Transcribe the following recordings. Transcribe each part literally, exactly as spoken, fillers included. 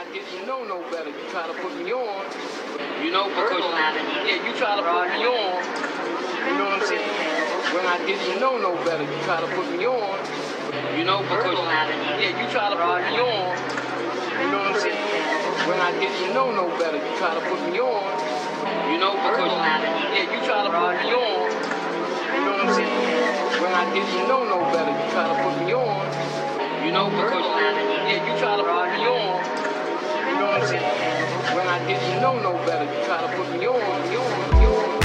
not getting to know no better. You try to put me on, you know, because yeah, you try to put me on. You know what I'm saying? When I didn't know no better, you try to put me on. You know, because yeah, you try to put me on. You know what I'm saying? When I didn't know no better, you try to put me on. You know, because yeah, you try to put me on. You know what I'm saying? When I didn't know no better, you try to put me on. You know, because yeah, you try to put me on. You know what I'm saying? When I didn't know no better, you try to put me on. You on, you on.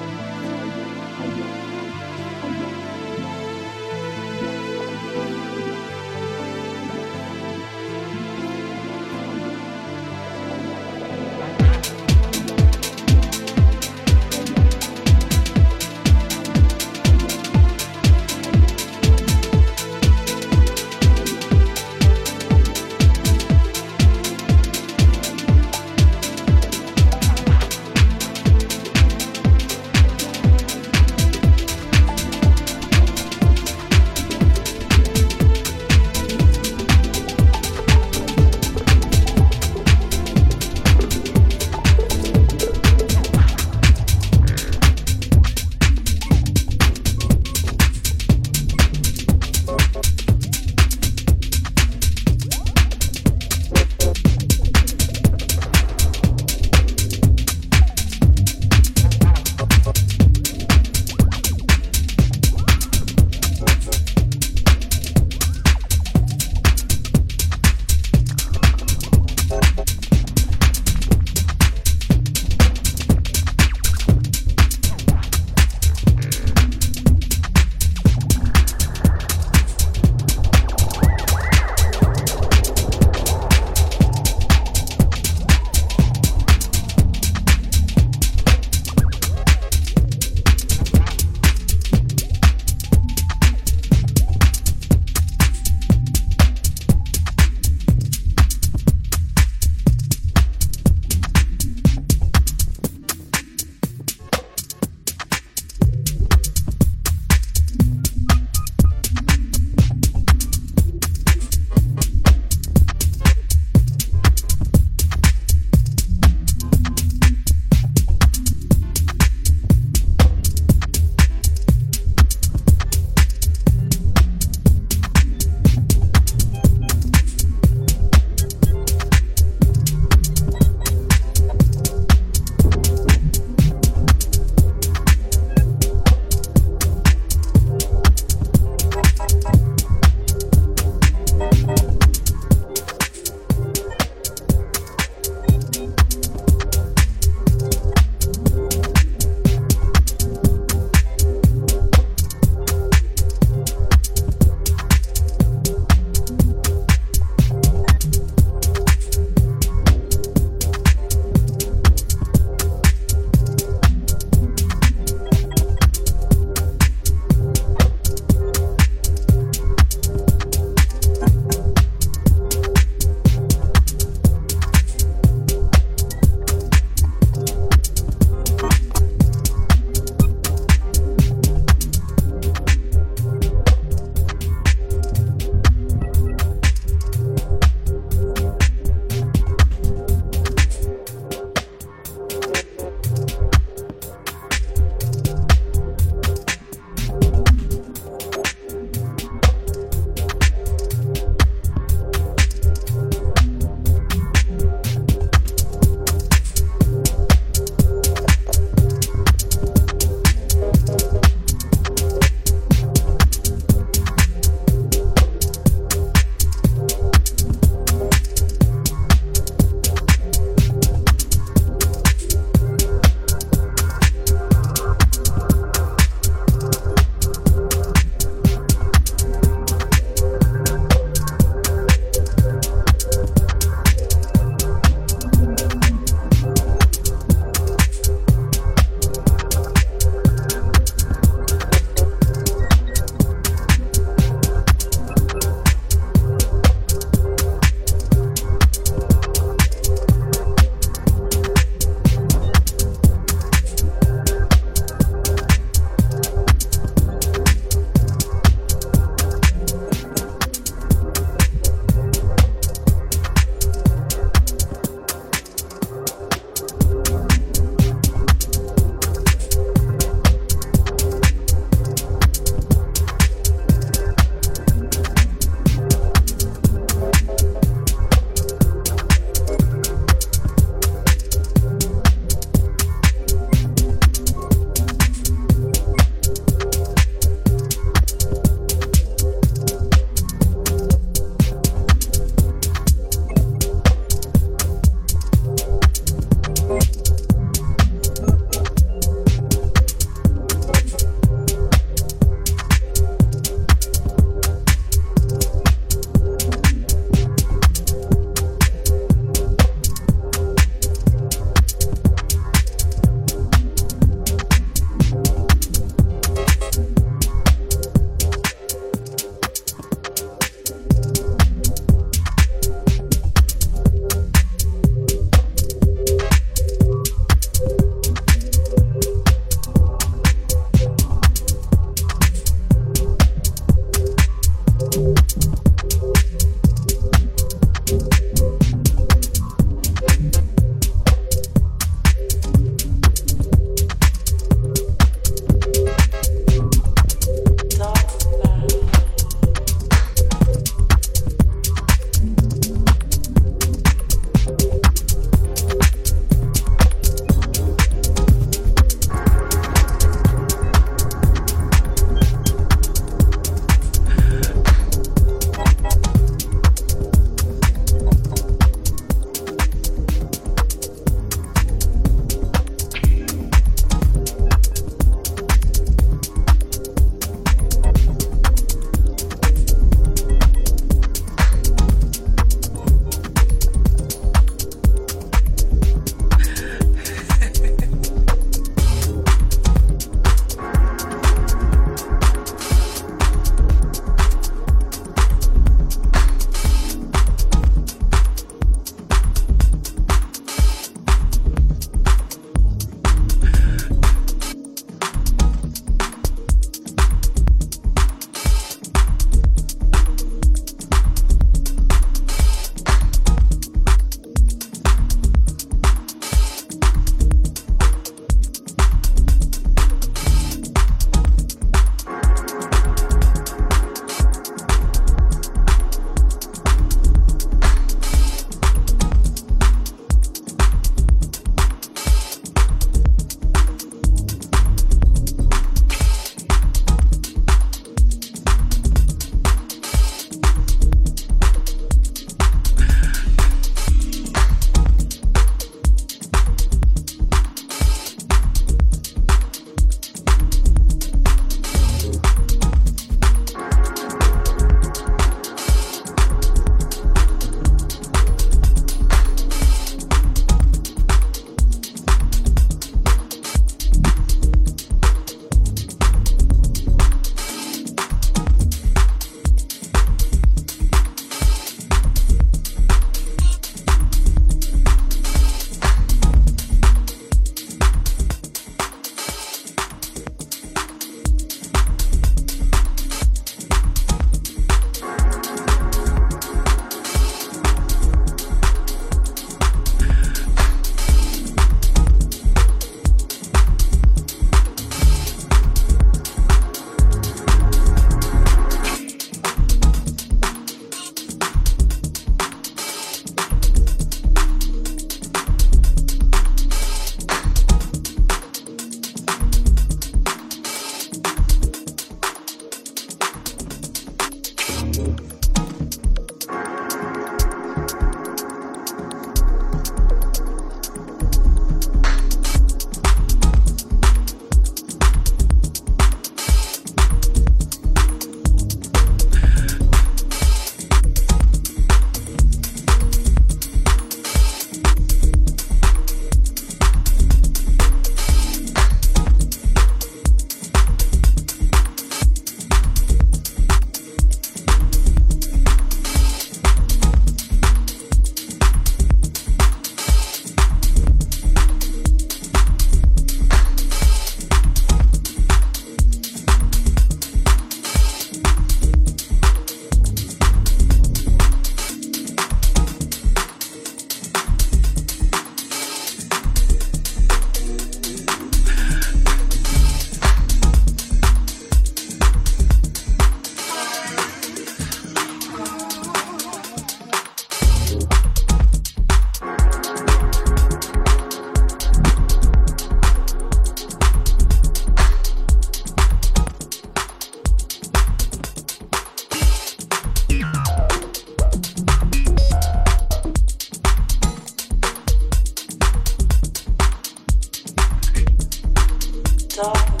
What?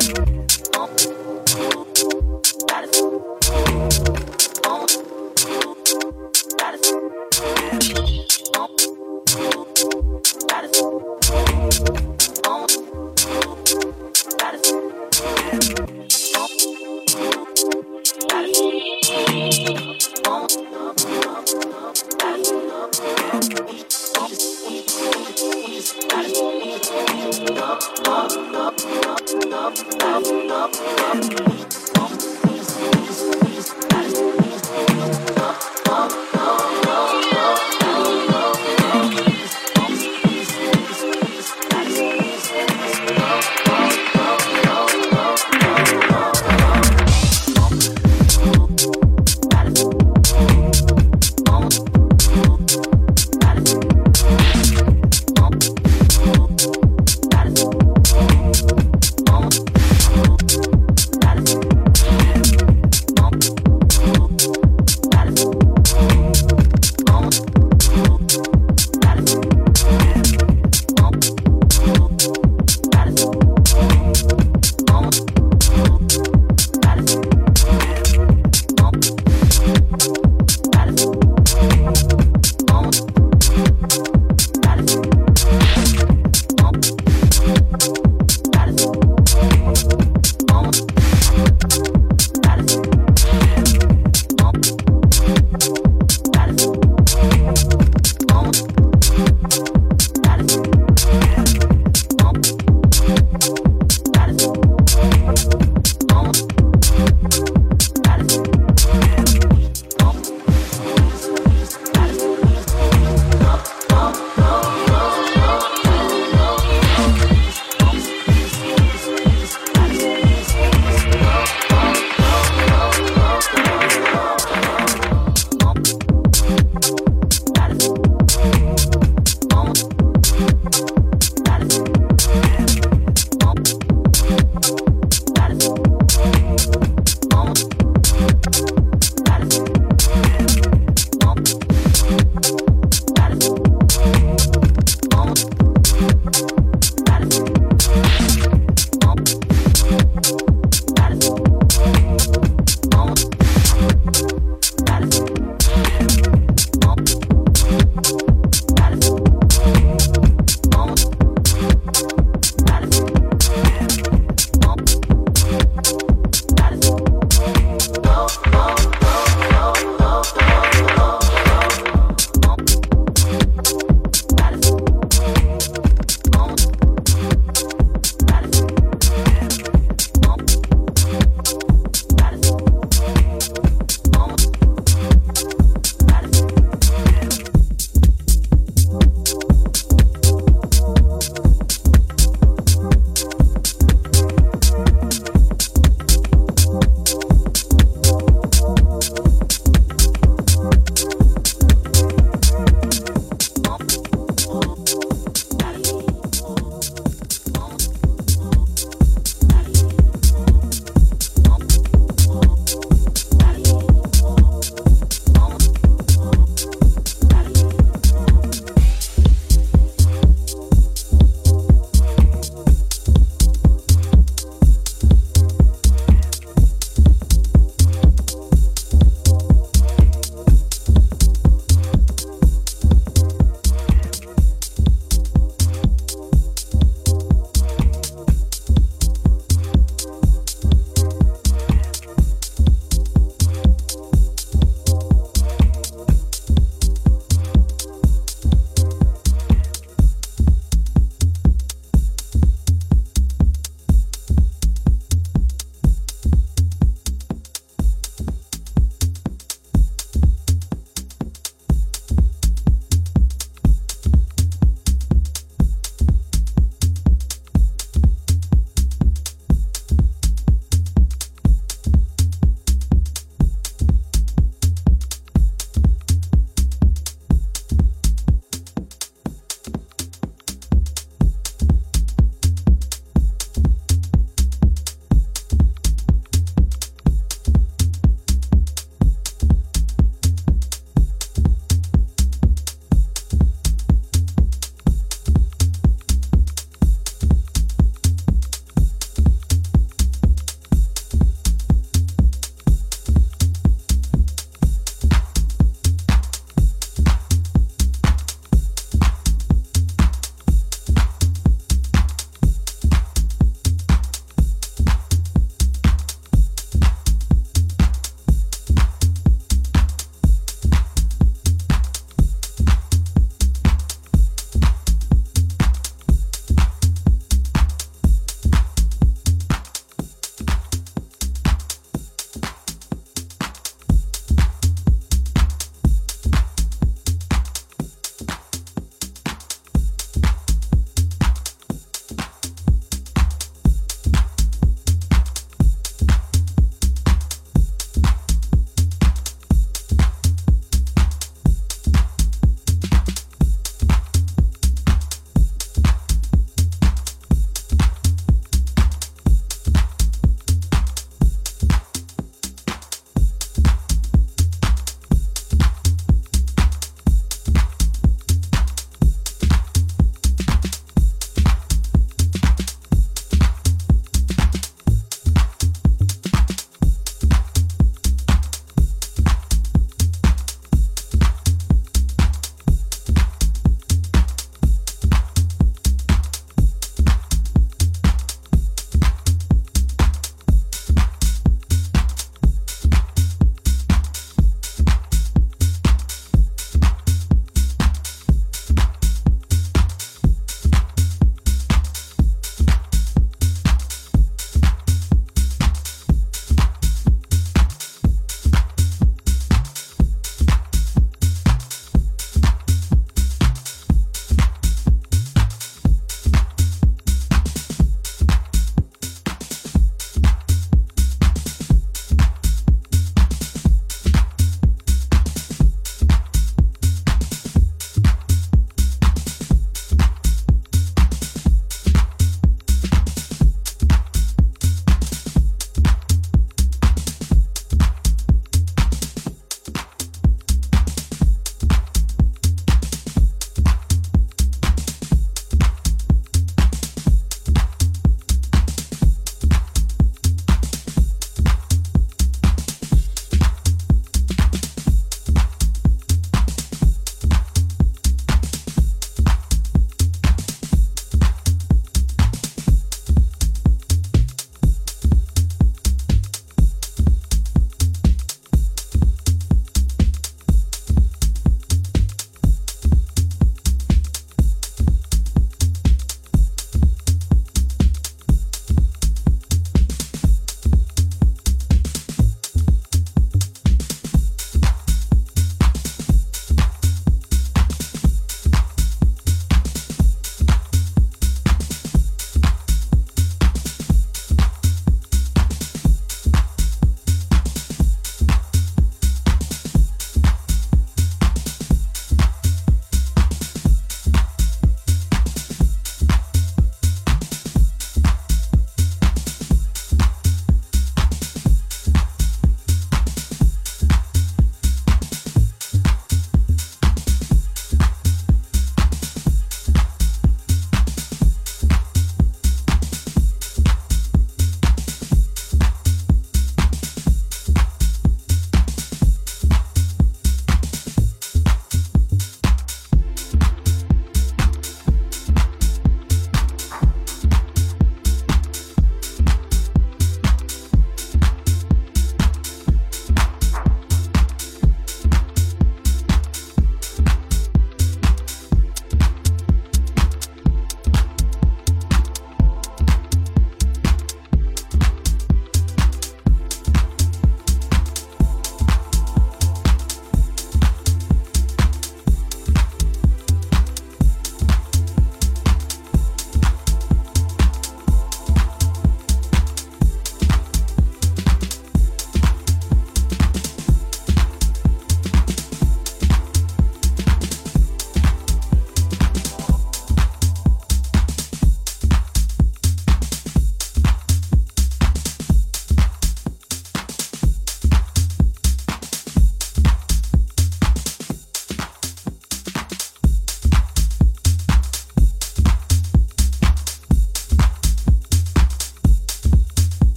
Thank you.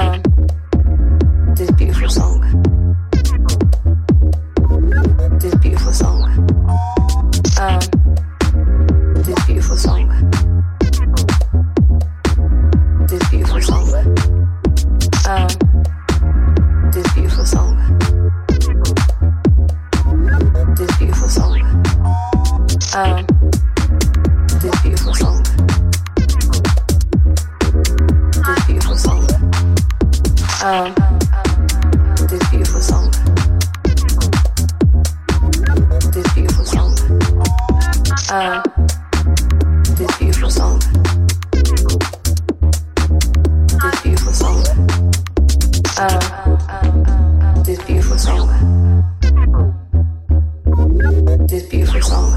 um, this beautiful song. This beautiful song. Um, this beautiful song. This beautiful song. Um, this beautiful song. This beautiful song. Um, this beautiful song. This beautiful song. Um, this beautiful song. This beautiful song. Um, this beautiful song. This beautiful song. Um, this beautiful song. This beautiful song.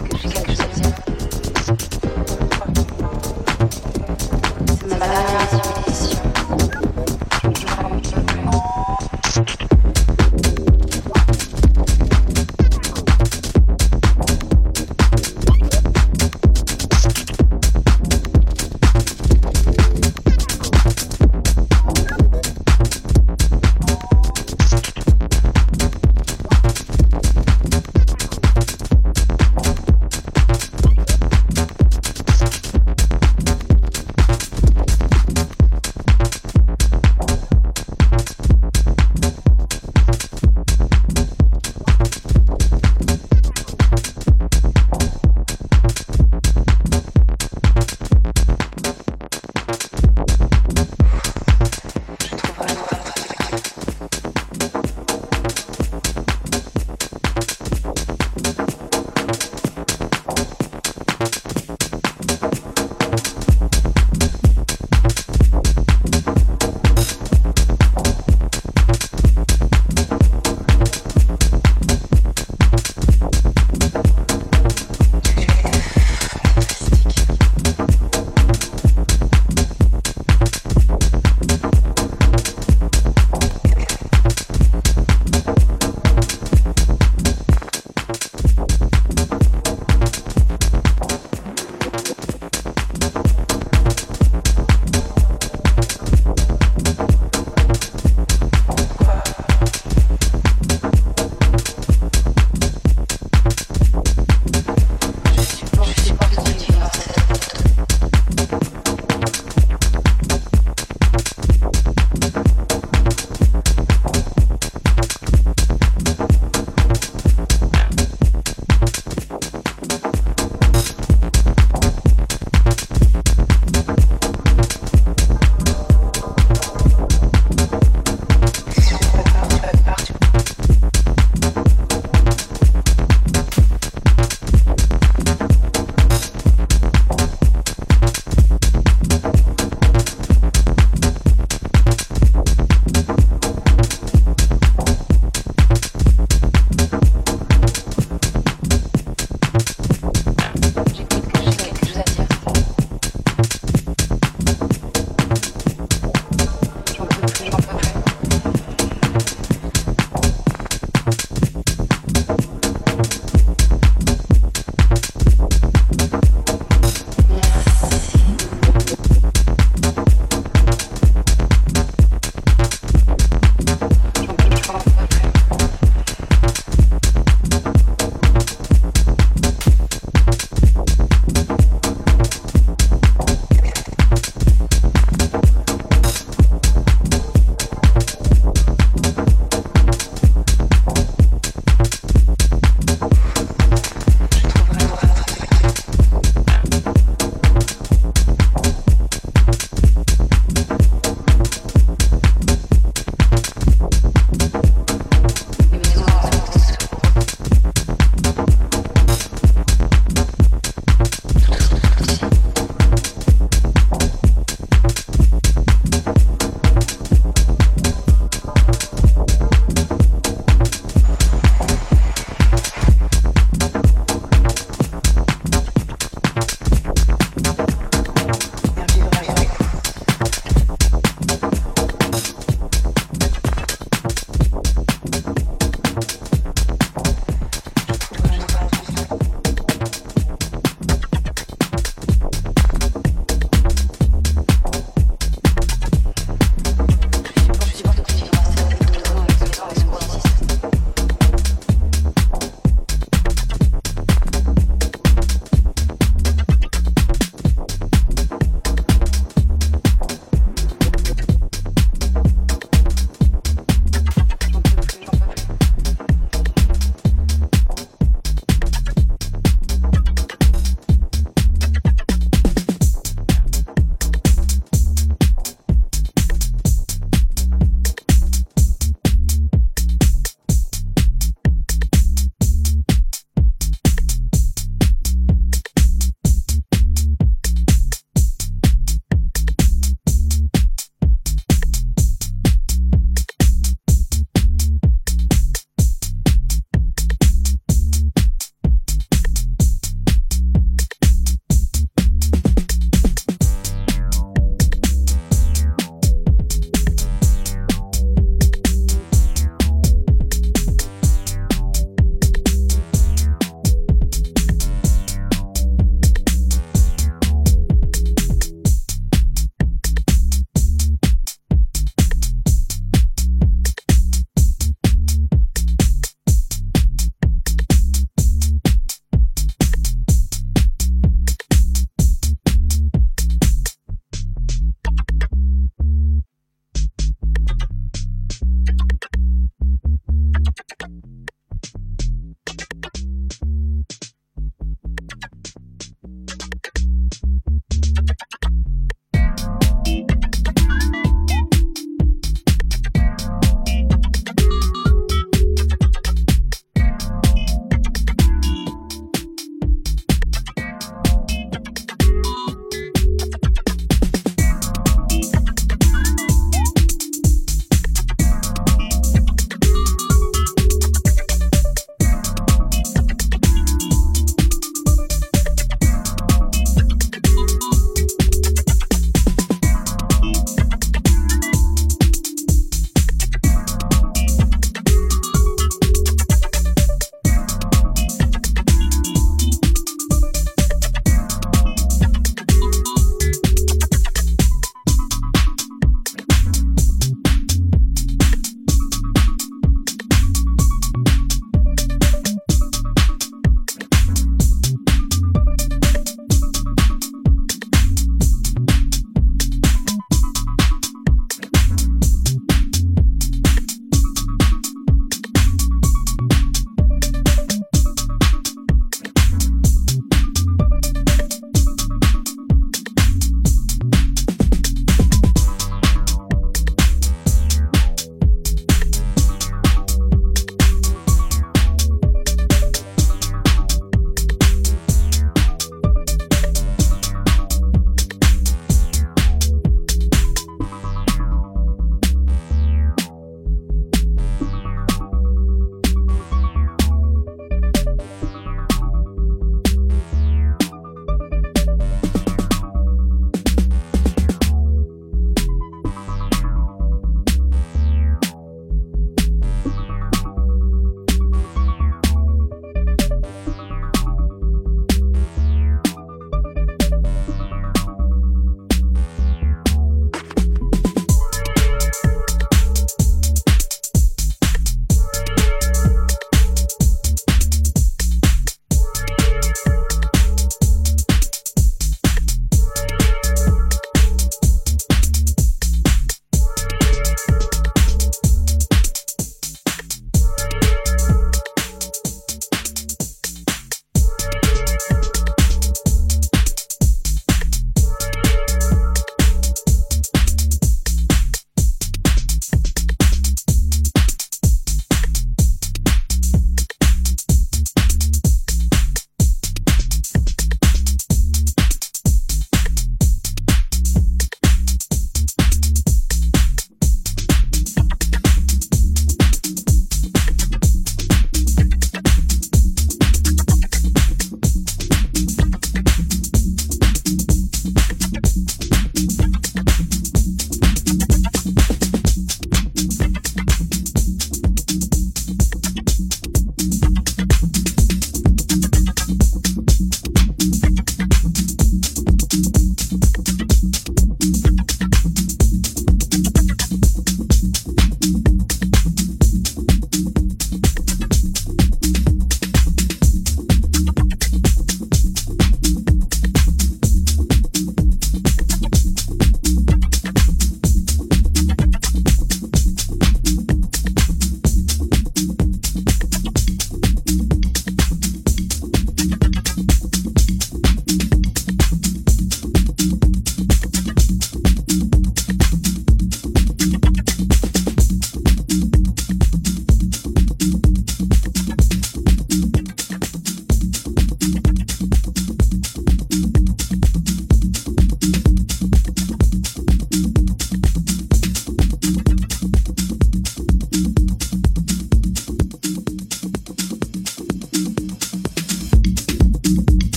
Quelque chose.